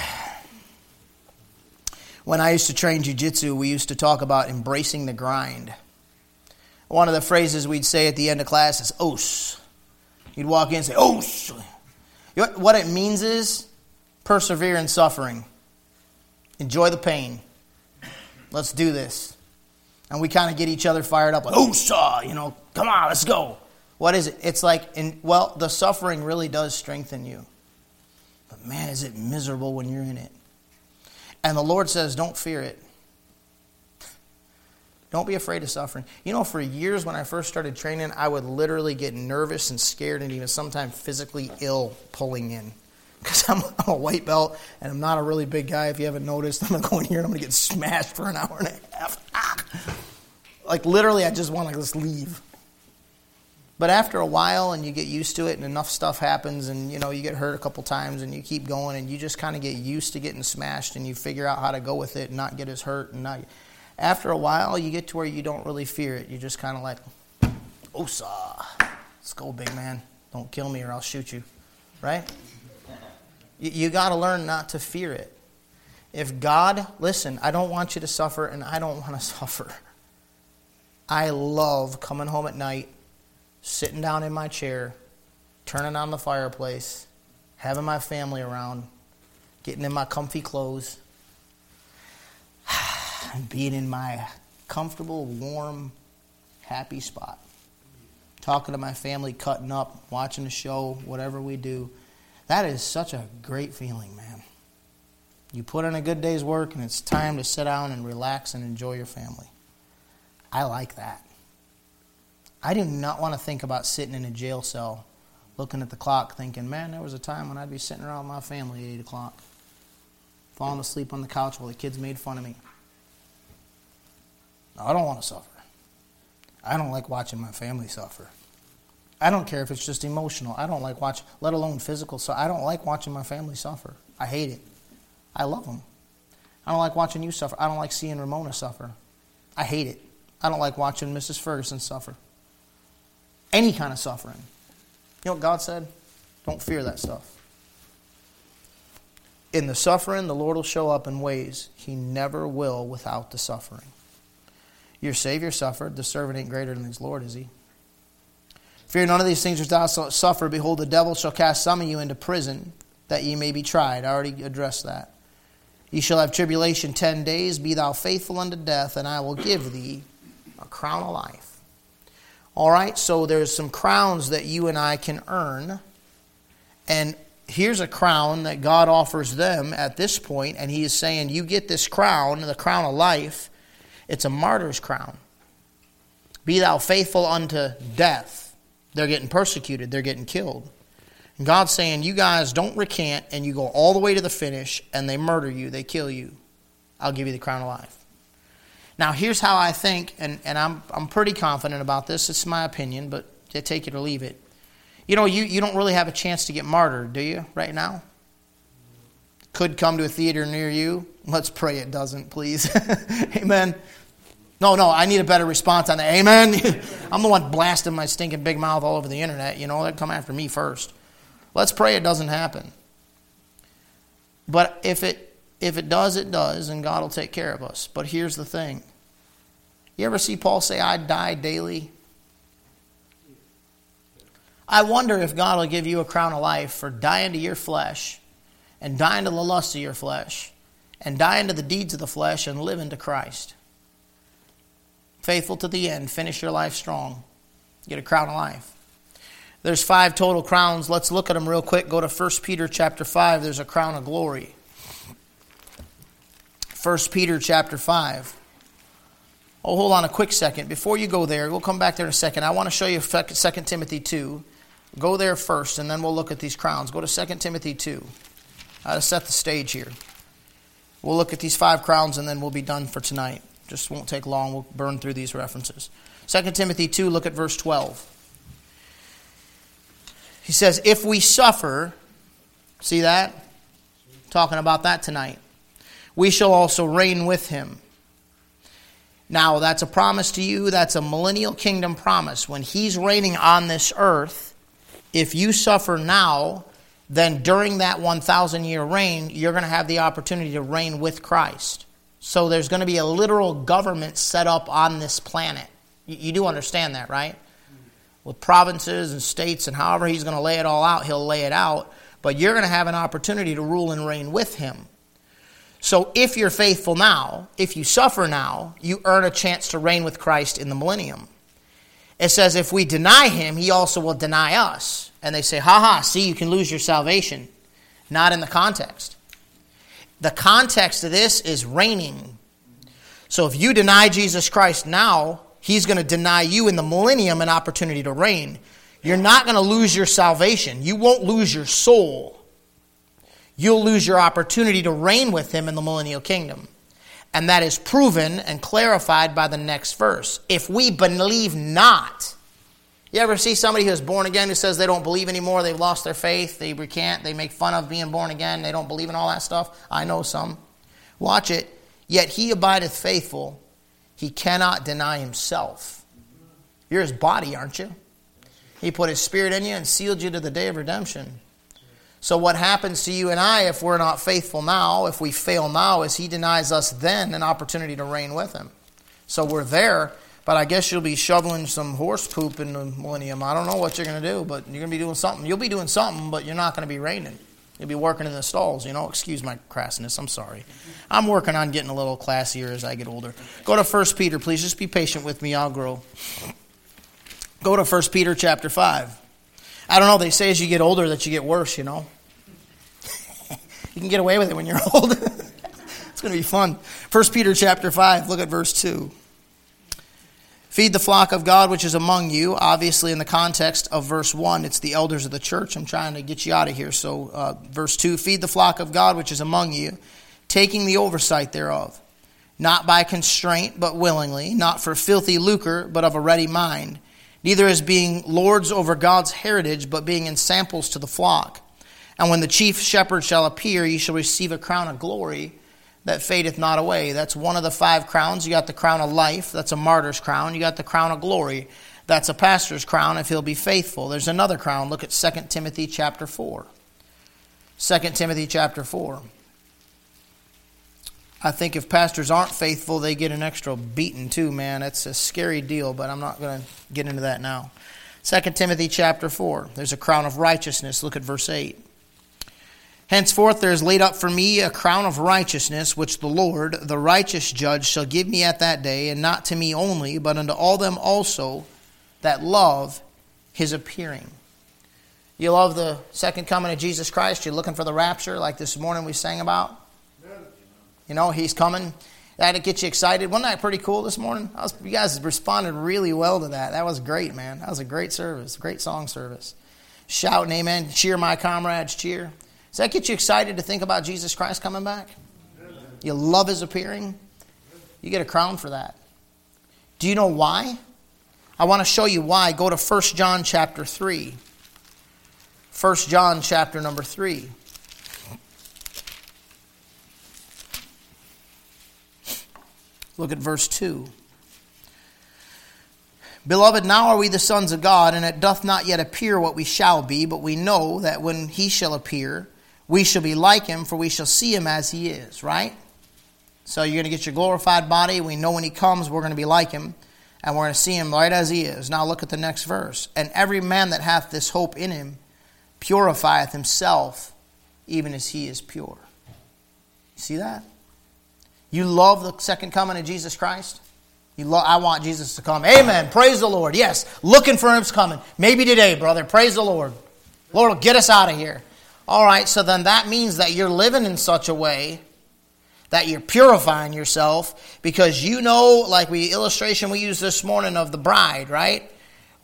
When I used to train jiu-jitsu, we used to talk about embracing the grind. One of the phrases we'd say at the end of class is, os. You'd walk in and say, os. What it means is, persevere in suffering. Enjoy the pain. Let's do this. And we kind of get each other fired up, like, os, come on, let's go. What is it? It's like, the suffering really does strengthen you. But man, is it miserable when you're in it. And the Lord says, don't fear it. Don't be afraid of suffering. You know, for years when I first started training, I would literally get nervous and scared and even sometimes physically ill pulling in. Because I'm a white belt and I'm not a really big guy. If you haven't noticed, I'm going to go in here and I'm going to get smashed for an hour and a half. Like literally, I just want to just leave. But after a while and you get used to it and enough stuff happens and, you get hurt a couple times and you keep going and you just kind of get used to getting smashed and you figure out how to go with it and not get as hurt. After a while, you get to where you don't really fear it. You're just kind of like, Osa, let's go, big man. Don't kill me or I'll shoot you, right? You got to learn not to fear it. If God, listen, I don't want you to suffer and I don't want to suffer. I love coming home at night, sitting down in my chair, turning on the fireplace, having my family around, getting in my comfy clothes, and being in my comfortable, warm, happy spot. Talking to my family, cutting up, watching a show, whatever we do. That is such a great feeling, man. You put in a good day's work, and it's time to sit down and relax and enjoy your family. I like that. I do not want to think about sitting in a jail cell, looking at the clock, thinking, man, there was a time when I'd be sitting around with my family at 8 o'clock. falling asleep on the couch while the kids made fun of me. No, I don't want to suffer. I don't like watching my family suffer. I don't care if it's just emotional. I don't like watching, let alone physical. So I don't like watching my family suffer. I hate it. I love them. I don't like watching you suffer. I don't like seeing Ramona suffer. I hate it. I don't like watching Mrs. Ferguson suffer. Any kind of suffering. You know what God said? Don't fear that stuff. In the suffering, the Lord will show up in ways He never will without the suffering. Your Savior suffered. The servant ain't greater than his Lord, is he? Fear none of these things which thou shalt suffer. Behold, the devil shall cast some of you into prison, that ye may be tried. I already addressed that. Ye shall have tribulation 10 days. Be thou faithful unto death, and I will give thee a crown of life. All right, so there's some crowns that you and I can earn. And here's a crown that God offers them at this point, and He is saying, you get this crown, the crown of life. It's a martyr's crown. Be thou faithful unto death. They're getting persecuted. They're getting killed. And God's saying, you guys don't recant, and you go all the way to the finish, and they murder you. They kill you. I'll give you the crown of life. Now, here's how I think, and I'm pretty confident about this. It's my opinion, but take it or leave it. You know, you don't really have a chance to get martyred, do you, right now? Could come to a theater near you. Let's pray it doesn't, please. Amen. No, I need a better response on that. Amen. I'm the one blasting my stinking big mouth all over the internet. You know, they'd come after me first. Let's pray it doesn't happen. But if it does, it does, and God will take care of us. But here's the thing. You ever see Paul say, I die daily? I wonder if God will give you a crown of life for dying to your flesh and dying to the lust of your flesh and dying to the deeds of the flesh and living to Christ. Faithful to the end, finish your life strong. Get a crown of life. There's 5 total crowns. Let's look at them real quick. Go to 1 Peter chapter 5. There's a crown of glory. 1 Peter chapter 5. Oh, hold on a quick second. Before you go there, we'll come back there in a second. I want to show you 2 Timothy 2. Go there first, and then we'll look at these crowns. Go to 2 Timothy 2. To set the stage here. We'll look at these 5 crowns, and then we'll be done for tonight. Just won't take long. We'll burn through these references. 2 Timothy 2, look at verse 12. He says, if we suffer, see that? Talking about that tonight. We shall also reign with Him. Now, that's a promise to you. That's a millennial kingdom promise. When He's reigning on this earth, if you suffer now, then during that 1,000-year reign, you're going to have the opportunity to reign with Christ. So there's going to be a literal government set up on this planet. You do understand that, right? With provinces and states and however He's going to lay it all out, He'll lay it out. But you're going to have an opportunity to rule and reign with Him. So if you're faithful now, if you suffer now, you earn a chance to reign with Christ in the millennium. It says if we deny Him, He also will deny us. And they say, ha, see, you can lose your salvation. Not in the context. The context of this is reigning. So if you deny Jesus Christ now, He's going to deny you in the millennium an opportunity to reign. You're not going to lose your salvation. You won't lose your soul. You'll lose your opportunity to reign with Him in the millennial kingdom. And that is proven and clarified by the next verse. If we believe not. You ever see somebody who's born again who says they don't believe anymore, they've lost their faith, they recant, they make fun of being born again, they don't believe in all that stuff? I know some. Watch it. Yet He abideth faithful. He cannot deny Himself. You're His body, aren't you? He put His Spirit in you and sealed you to the day of redemption. So what happens to you and I if we're not faithful now, if we fail now, is He denies us then an opportunity to reign with Him. So we're there, but I guess you'll be shoveling some horse poop in the millennium. I don't know what you're going to do, but you're going to be doing something. You'll be doing something, but you're not going to be reigning. You'll be working in the stalls, you know. Excuse my crassness. I'm sorry. I'm working on getting a little classier as I get older. Go to 1 Peter, please. Just be patient with me. I'll grow. Go to 1 Peter chapter 5. I don't know. They say as you get older that you get worse, you know. You can get away with it when you're old. It's going to be fun. 1 Peter chapter 5, look at verse 2. Feed the flock of God which is among you. Obviously, in the context of verse 1, it's the elders of the church. I'm trying to get you out of here. So verse 2, feed the flock of God which is among you, taking the oversight thereof, not by constraint, but willingly, not for filthy lucre, but of a ready mind, neither as being lords over God's heritage, but being in samples to the flock. And when the chief shepherd shall appear, ye shall receive a crown of glory that fadeth not away. That's one of the five crowns. You got the crown of life. That's a martyr's crown. You got the crown of glory. That's a pastor's crown if he'll be faithful. There's another crown. Look at 2 Timothy chapter 4. 2 Timothy chapter 4. I think if pastors aren't faithful, they get an extra beating too, man. It's a scary deal, but I'm not going to get into that now. 2 Timothy chapter 4. There's a crown of righteousness. Look at verse 8. Henceforth there is laid up for me a crown of righteousness, which the Lord, the righteous judge, shall give me at that day, and not to me only, but unto all them also that love his appearing. You love the second coming of Jesus Christ? You're looking for the rapture like this morning we sang about? You know, he's coming. That'll get you excited. Wasn't that pretty cool this morning? You guys responded really well to that. That was great, man. That was a great service, great song service. Shouting amen, cheer my comrades, cheer. Does that get you excited to think about Jesus Christ coming back? You love his appearing? You get a crown for that. Do you know why? I want to show you why. Go to 1 John chapter 3. 1 John chapter number 3. Look at verse 2. Beloved, now are we the sons of God, and it doth not yet appear what we shall be, but we know that when he shall appear, we shall be like him, for we shall see him as he is, right? So you're going to get your glorified body. We know when he comes, we're going to be like him, and we're going to see him right as he is. Now look at the next verse. And every man that hath this hope in him purifieth himself, even as he is pure. You see that? You love the second coming of Jesus Christ? I want Jesus to come. Amen. Praise the Lord. Yes, looking for him's coming. Maybe today, brother. Praise the Lord. Lord will get us out of here. All right, so then that means that you're living in such a way that you're purifying yourself, because you know, like the illustration we used this morning of the bride, right?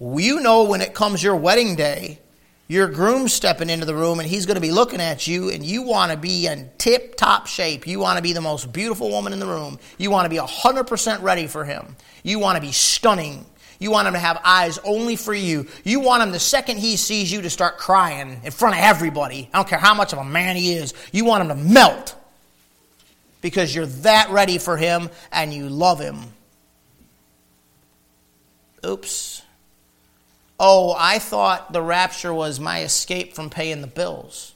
You know when it comes your wedding day, your groom's stepping into the room, and he's going to be looking at you, and you want to be in tip-top shape. You want to be the most beautiful woman in the room. You want to be 100% ready for him. You want to be stunning. You want him to have eyes only for you. You want him, the second he sees you, to start crying in front of everybody. I don't care how much of a man he is. You want him to melt, because you're that ready for him, and you love him. Oops. Oh, I thought the rapture was my escape from paying the bills.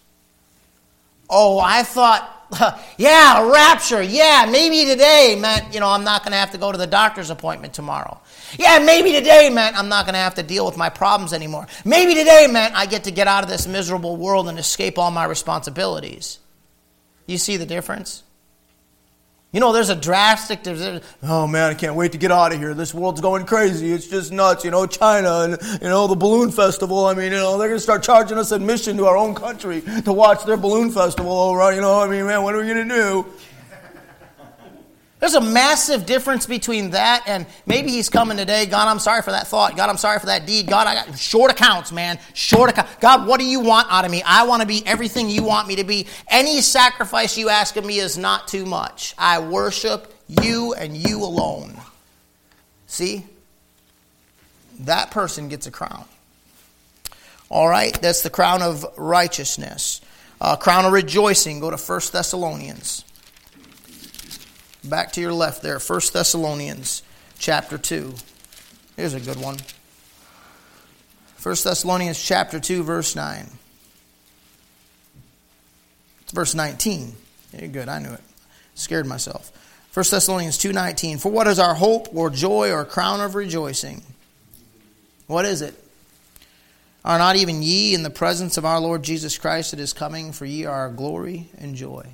Oh, I thought, yeah, a rapture. Yeah, maybe today meant, you know, I'm not going to have to go to the doctor's appointment tomorrow. Yeah, maybe today meant I'm not going to have to deal with my problems anymore. Maybe today meant I get to get out of this miserable world and escape all my responsibilities. You see the difference? You know, there's a drastic, oh man, I can't wait to get out of here. This world's going crazy. It's just nuts. You know, China and, you know, the balloon festival. I mean, you know, they're going to start charging us admission to our own country to watch their balloon festival over. You know, I mean, man, what are we going to do? There's a massive difference between that and maybe he's coming today. God, I'm sorry for that thought. God, I'm sorry for that deed. God, I got short accounts, man. Short accounts. God, what do you want out of me? I want to be everything you want me to be. Any sacrifice you ask of me is not too much. I worship you and you alone. See? That person gets a crown. All right? That's the crown of righteousness. Crown of rejoicing. Go to 1 Thessalonians. Back to your left there, 1 Thessalonians chapter 2. Here's a good one. 1 Thessalonians chapter 2, verse 9. It's verse 19. You're good, I knew it. Scared myself. 1 Thessalonians 2:19. For what is our hope or joy or crown of rejoicing? What is it? Are not even ye in the presence of our Lord Jesus Christ at his coming? For ye are our glory and joy.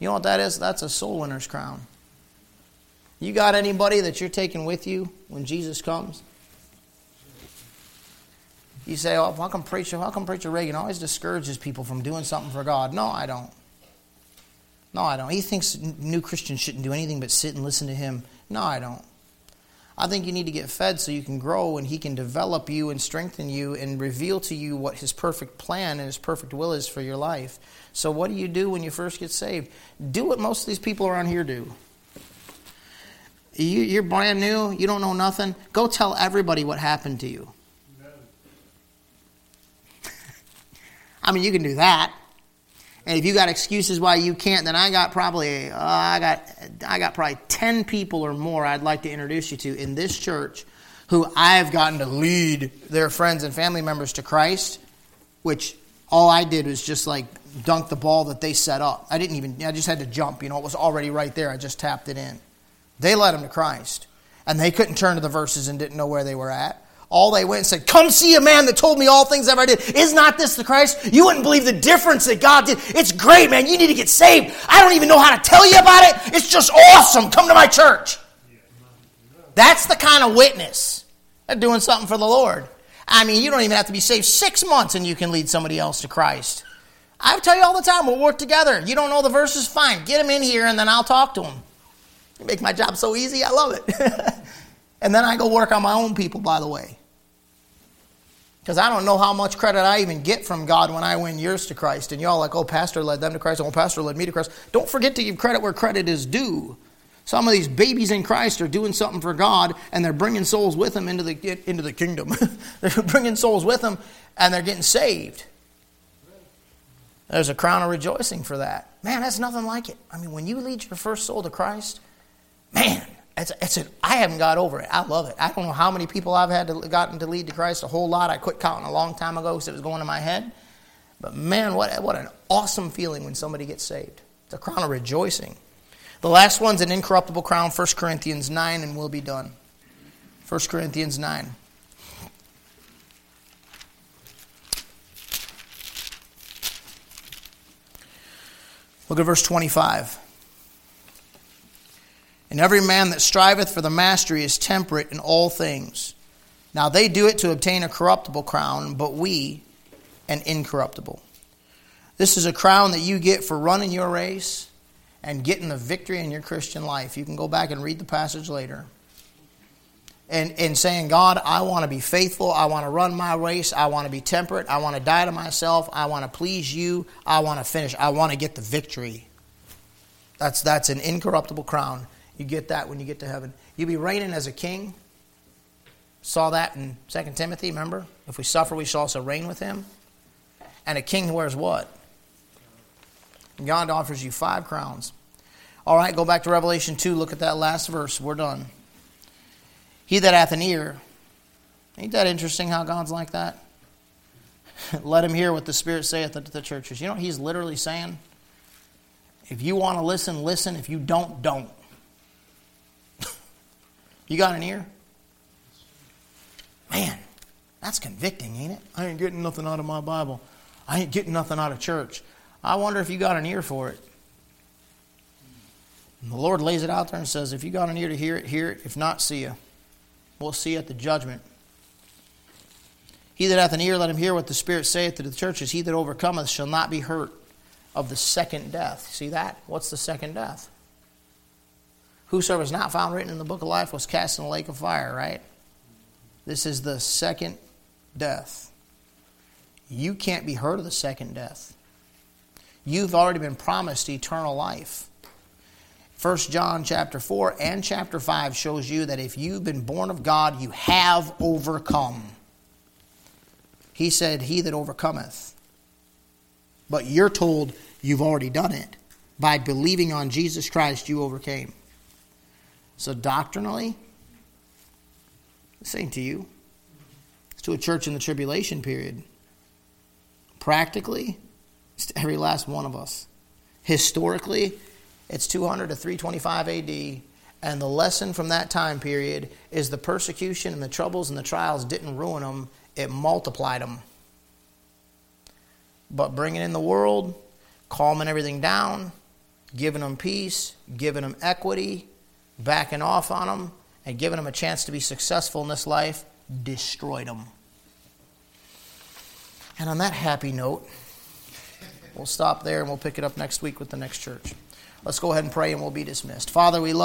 You know what that is? That's a soul winner's crown. You got anybody that you're taking with you when Jesus comes? You say, oh, how come Preacher Reagan always discourages people from doing something for God? No, I don't. He thinks new Christians shouldn't do anything but sit and listen to him. No, I don't. I think you need to get fed so you can grow and he can develop you and strengthen you and reveal to you what his perfect plan and his perfect will is for your life. So what do you do when you first get saved? Do what most of these people around here do. You're brand new. You don't know nothing. Go tell everybody what happened to you. I mean, you can do that. And if you got excuses why you can't, then I got probably I got probably 10 people or more I'd like to introduce you to in this church who I've gotten to lead their friends and family members to Christ, which all I did was just like dunk the ball that they set up. I just had to jump, it was already right there. I just tapped it in. They led them to Christ, and they couldn't turn to the verses and didn't know where they were at. All they went and said, come see a man that told me all things ever I did. Is not this the Christ? You wouldn't believe the difference that God did. It's great, man. You need to get saved. I don't even know how to tell you about it. It's just awesome. Come to my church. That's the kind of witness. They're doing something for the Lord. You don't even have to be saved 6 months and you can lead somebody else to Christ. I tell you all the time, we'll work together. You don't know the verses? Fine. Get them in here and then I'll talk to them. You make my job so easy. I love it. And then I go work on my own people, by the way. Because I don't know how much credit I even get from God when I win yours to Christ. And y'all like, oh, pastor led them to Christ. Oh, pastor led me to Christ. Don't forget to give credit where credit is due. Some of these babies in Christ are doing something for God, and they're bringing souls with them into the kingdom. They're bringing souls with them, and they're getting saved. There's a crown of rejoicing for that. Man, that's nothing like it. When you lead your first soul to Christ, man. I haven't got over it. I love it. I don't know how many people I've gotten to lead to Christ. A whole lot. I quit counting a long time ago because it was going to my head. But man, what an awesome feeling when somebody gets saved. It's a crown of rejoicing. The last one's an incorruptible crown, 1 Corinthians 9, and we'll be done. 1 Corinthians 9. Look at verse 25. And every man that striveth for the mastery is temperate in all things. Now they do it to obtain a corruptible crown, but we an incorruptible. This is a crown that you get for running your race and getting the victory in your Christian life. You can go back and read the passage later. And saying, God, I want to be faithful. I want to run my race. I want to be temperate. I want to die to myself. I want to please you. I want to finish. I want to get the victory. That's an incorruptible crown. You get that when you get to heaven. You'll be reigning as a king. Saw that in 2 Timothy, remember? If we suffer, we shall also reign with him. And a king wears what? And God offers you 5 crowns. All right, go back to Revelation 2. Look at that last verse. We're done. He that hath an ear. Ain't that interesting how God's like that? Let him hear what the Spirit saith unto the churches. You know what he's literally saying? If you want to listen, listen. If you don't, don't. You got an ear? Man, that's convicting, ain't it? I ain't getting nothing out of my Bible. I ain't getting nothing out of church. I wonder if you got an ear for it. And the Lord lays it out there and says, if you got an ear to hear it, hear it. If not, see you. We'll see you at the judgment. He that hath an ear, let him hear what the Spirit saith to the churches. He that overcometh shall not be hurt of the second death. See that? What's the second death? Whosoever is not found written in the book of life was cast in the lake of fire, right? This is the second death. You can't be hurt of the second death. You've already been promised eternal life. 1 John chapter 4 and chapter 5 shows you that if you've been born of God, you have overcome. He said, he that overcometh. But you're told you've already done it. By believing on Jesus Christ, you overcame. So doctrinally, this ain't to you. It's to a church in the tribulation period. Practically, it's to every last one of us. Historically, it's 200 to 325 AD. And the lesson from that time period is the persecution and the troubles and the trials didn't ruin them. It multiplied them. But bringing in the world, calming everything down, giving them peace, giving them equity, backing off on them and giving them a chance to be successful in this life, destroyed them. And on that happy note, we'll stop there and we'll pick it up next week with the next church. Let's go ahead and pray and we'll be dismissed. Father, we love you.